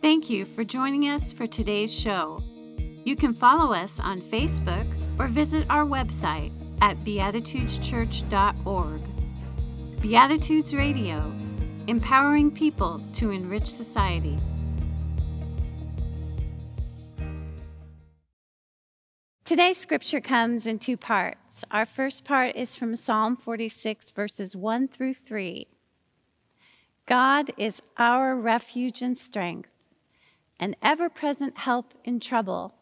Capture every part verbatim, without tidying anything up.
Thank you for joining us for today's show. You can follow us on Facebook or visit our website at Beatitudes Church dot org. Beatitudes Radio, empowering people to enrich society. Today's scripture comes in two parts. Our first part is from Psalm forty-six, verses one through three. God is our refuge and strength, an ever-present help in trouble.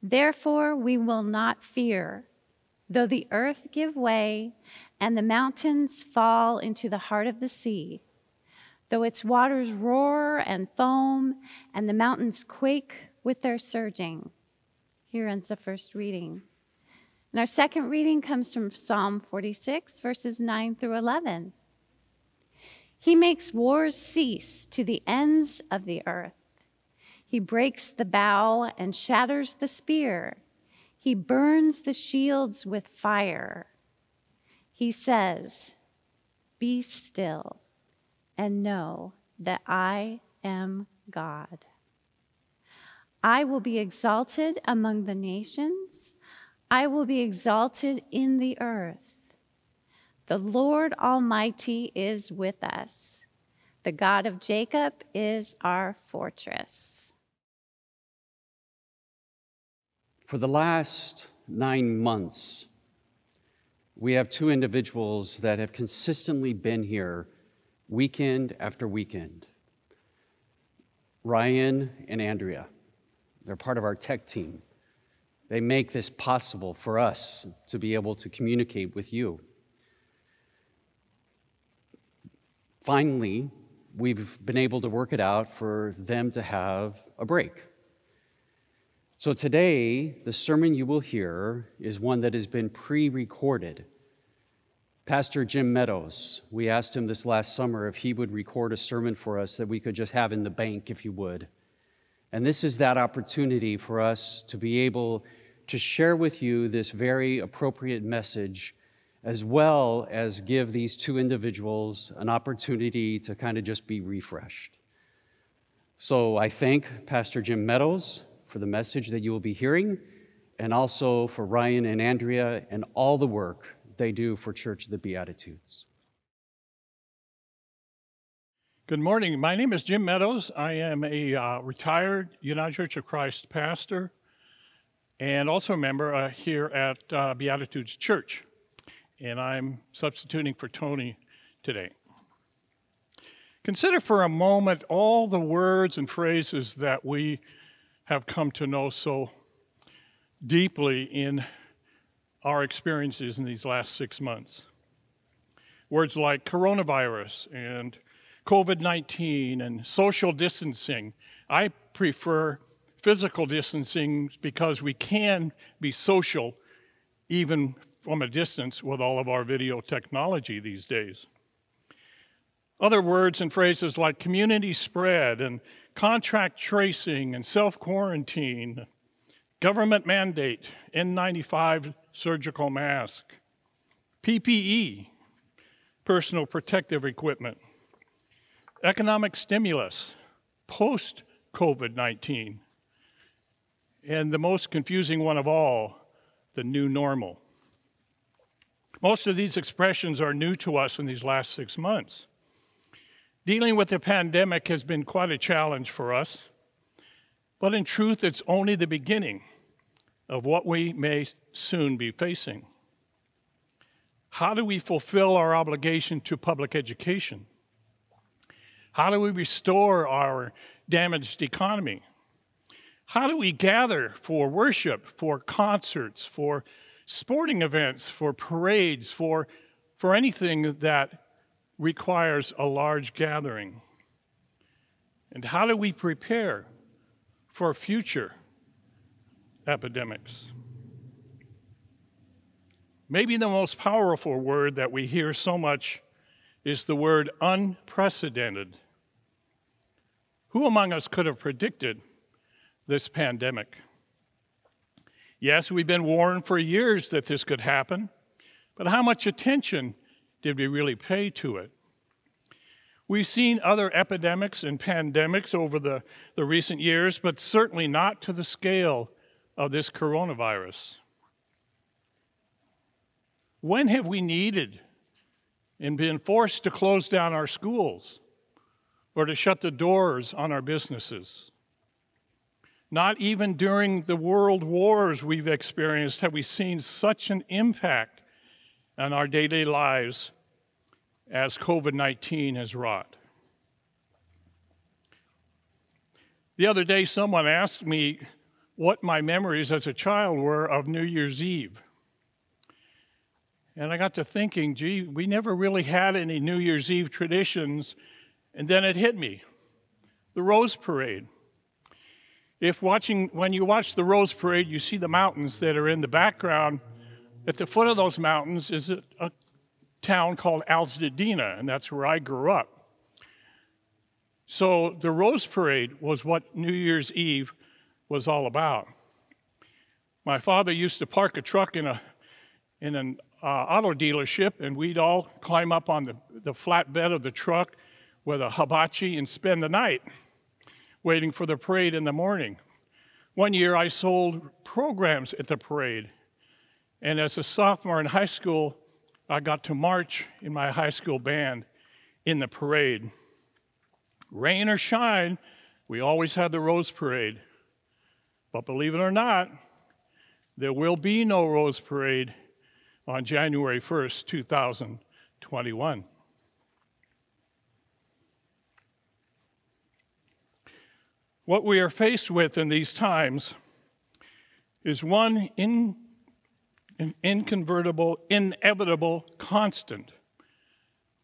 Therefore we will not fear, though the earth give way and the mountains fall into the heart of the sea, though its waters roar and foam and the mountains quake with their surging. Here ends the first reading. And our second reading comes from Psalm forty-six, verses nine through eleven. He makes wars cease to the ends of the earth. He breaks the bow and shatters the spear. He burns the shields with fire. He says, "Be still and know that I am God. I will be exalted among the nations. I will be exalted in the earth. The Lord Almighty is with us. The God of Jacob is our fortress." For the last nine months, we have two individuals that have consistently been here weekend after weekend, Ryan and Andrea. They're part of our tech team. They make this possible for us to be able to communicate with you. Finally, we've been able to work it out for them to have a break. So today, the sermon you will hear is one that has been pre-recorded. Pastor Jim Meadows, we asked him this last summer if he would record a sermon for us that we could just have in the bank, if you would. And this is that opportunity for us to be able to share with you this very appropriate message, as well as give these two individuals an opportunity to kind of just be refreshed. So I thank Pastor Jim Meadows for the message that you will be hearing, and also for Ryan and Andrea and all the work they do for Church of the Beatitudes. Good morning. My name is Jim Meadows. I am a uh, retired United Church of Christ pastor and also a member uh, here at uh, Beatitudes Church. And I'm substituting for Tony today. Consider for a moment all the words and phrases that we have come to know so deeply in our experiences in these last six months. Words like coronavirus and COVID nineteen and social distancing. I prefer physical distancing because we can be social even from a distance with all of our video technology these days. Other words and phrases like community spread and contract tracing and self-quarantine, government mandate, N ninety-five surgical mask, P P E, personal protective equipment, economic stimulus, post-COVID nineteen, and the most confusing one of all, the new normal. Most of these expressions are new to us in these last six months. Dealing with the pandemic has been quite a challenge for us, but in truth, it's only the beginning of what we may soon be facing. How do we fulfill our obligation to public education? How do we restore our damaged economy? How do we gather for worship, for concerts, for sporting events, for parades, for, for anything that requires a large gathering? And how do we prepare for future epidemics? Maybe the most powerful word that we hear so much is the word unprecedented. Who among us could have predicted this pandemic? Yes, we've been warned for years that this could happen, but how much attention did we really pay to it? We've seen other epidemics and pandemics over the, the recent years, but certainly not to the scale of this coronavirus. When have we needed and been forced to close down our schools or to shut the doors on our businesses? Not even during the world wars we've experienced have we seen such an impact on our daily lives as COVID nineteen has wrought. The other day, someone asked me what my memories as a child were of New Year's Eve. And I got to thinking, gee, we never really had any New Year's Eve traditions. And then it hit me, the Rose Parade. If watching, when you watch the Rose Parade, you see the mountains that are in the background. At the foot of those mountains is a, a town called Algedina, and that's where I grew up. So the Rose Parade was what New Year's Eve was all about. My father used to park a truck in, a, in an uh, auto dealership, and we'd all climb up on the, the flatbed of the truck with a hibachi and spend the night, waiting for the parade in the morning. One year I sold programs at the parade, and as a sophomore in high school, I got to march in my high school band in the parade. Rain or shine, we always had the Rose Parade. But believe it or not, there will be no Rose Parade on January first, two thousand twenty-one. What we are faced with in these times is one in, an inconvertible, inevitable constant,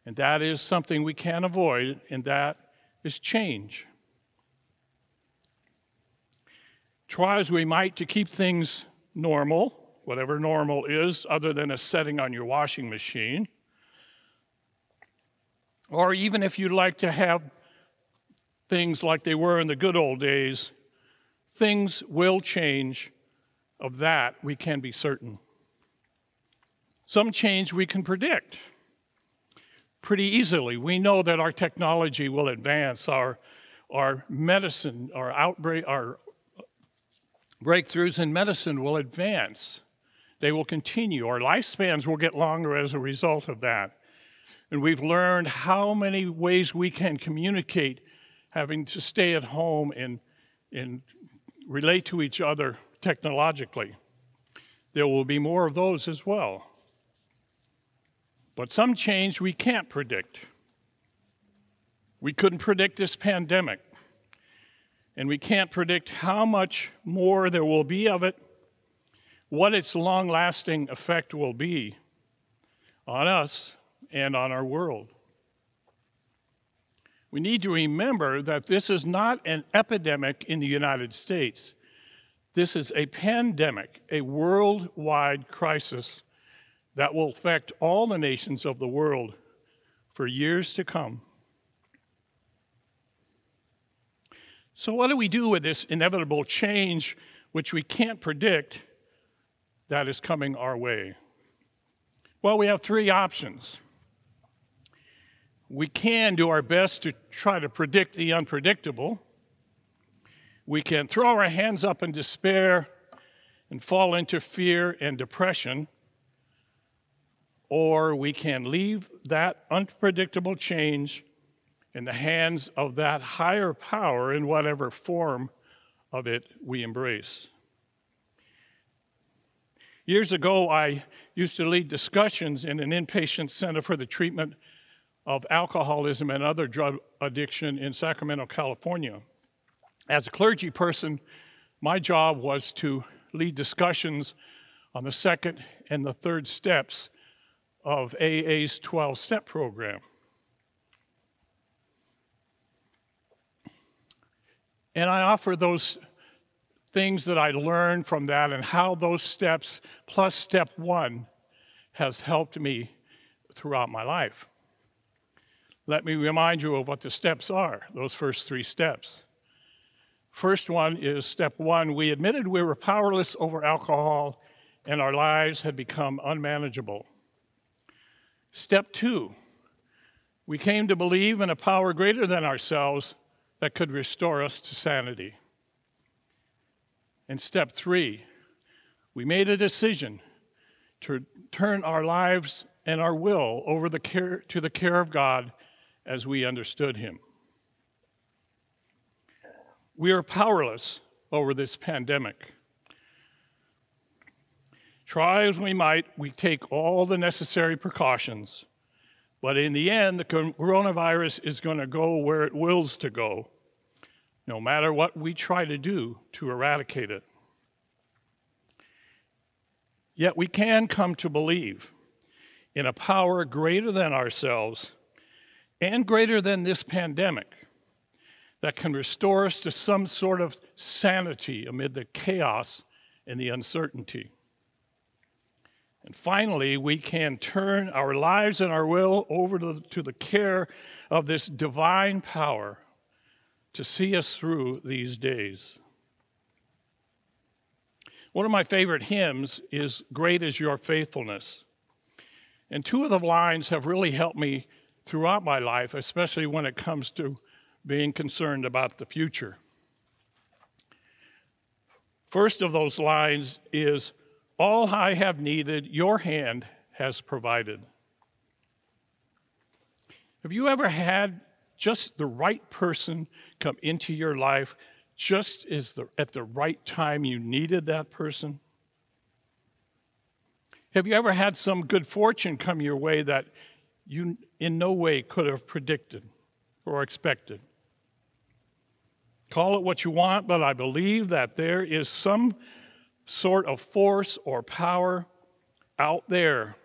and that is something we can't avoid, and that is change. Try as we might to keep things normal, whatever normal is, other than a setting on your washing machine, or even if you'd like to have things like they were in the good old days, things will change. Of that, we can be certain. Some change we can predict pretty easily. We know that our technology will advance, our, our medicine, our outbreak, our breakthroughs in medicine will advance. They will continue. Our lifespans will get longer as a result of that. And we've learned how many ways we can communicate having to stay at home and, and relate to each other technologically. There will be more of those as well. But some change we can't predict. We couldn't predict this pandemic, and we can't predict how much more there will be of it, what its long-lasting effect will be on us and on our world. We need to remember that this is not an epidemic in the United States. This is a pandemic, a worldwide crisis that will affect all the nations of the world for years to come. So what do we do with this inevitable change, which we can't predict, that is coming our way? Well, we have three options. We can do our best to try to predict the unpredictable. We can throw our hands up in despair and fall into fear and depression. Or we can leave that unpredictable change in the hands of that higher power in whatever form of it we embrace. Years ago, I used to lead discussions in an inpatient center for the treatment of alcoholism and other drug addiction in Sacramento, California. As a clergy person, my job was to lead discussions on the second and the third steps of A A's twelve-step program. And I offer those things that I learned from that and how those steps plus step one has helped me throughout my life. Let me remind you of what the steps are, those first three steps. First one is step one. We admitted we were powerless over alcohol and our lives had become unmanageable. Step two, We came to believe in a power greater than ourselves that could restore us to sanity. And step three, we made a decision to turn our lives and our will over the care, to the care of God as we understood him. We are powerless over this pandemic. Try as we might, we take all the necessary precautions, but in the end, the coronavirus is going to go where it wills to go, no matter what we try to do to eradicate it. Yet we can come to believe in a power greater than ourselves and greater than this pandemic that can restore us to some sort of sanity amid the chaos and the uncertainty. And finally, we can turn our lives and our will over to, to the care of this divine power to see us through these days. One of my favorite hymns is Great is Your Faithfulness. And two of the lines have really helped me throughout my life, especially when it comes to being concerned about the future. First of those lines is, "All I have needed, your hand has provided." Have you ever had just the right person come into your life just as the, at the right time you needed that person? Have you ever had some good fortune come your way that you in no way could have predicted or expected? Call it what you want, but I believe that there is some sort of force or power out there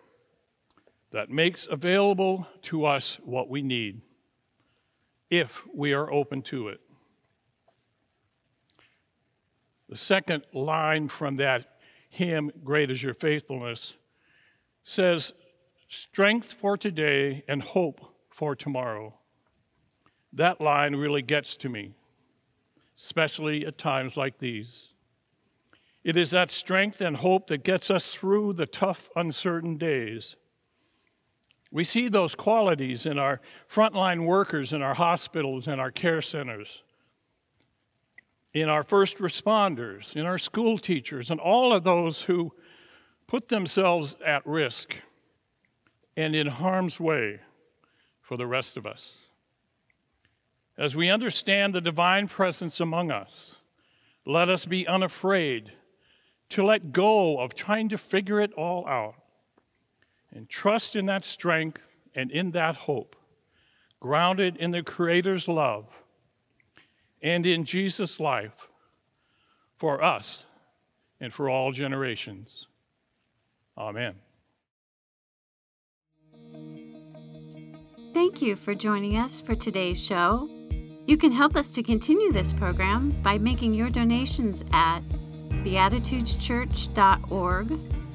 that makes available to us what we need, if we are open to it. The second line from that hymn, Great is Your Faithfulness, says, "Strength for today and hope for tomorrow." That line really gets to me, especially at times like these. It is that strength and hope that gets us through the tough, uncertain days. We see those qualities in our frontline workers, in our hospitals, in our care centers, in our first responders, in our school teachers, and all of those who put themselves at risk and in harm's way for the rest of us. As we understand the divine presence among us, let us be unafraid to let go of trying to figure it all out and trust in that strength and in that hope, grounded in the Creator's love and in Jesus' life for us and for all generations. Amen. Thank you for joining us for today's show. You can help us to continue this program by making your donations at BeatitudesChurch.org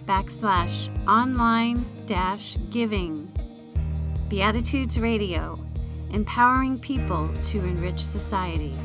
backslash online dash giving. Beatitudes Radio, empowering people to enrich society.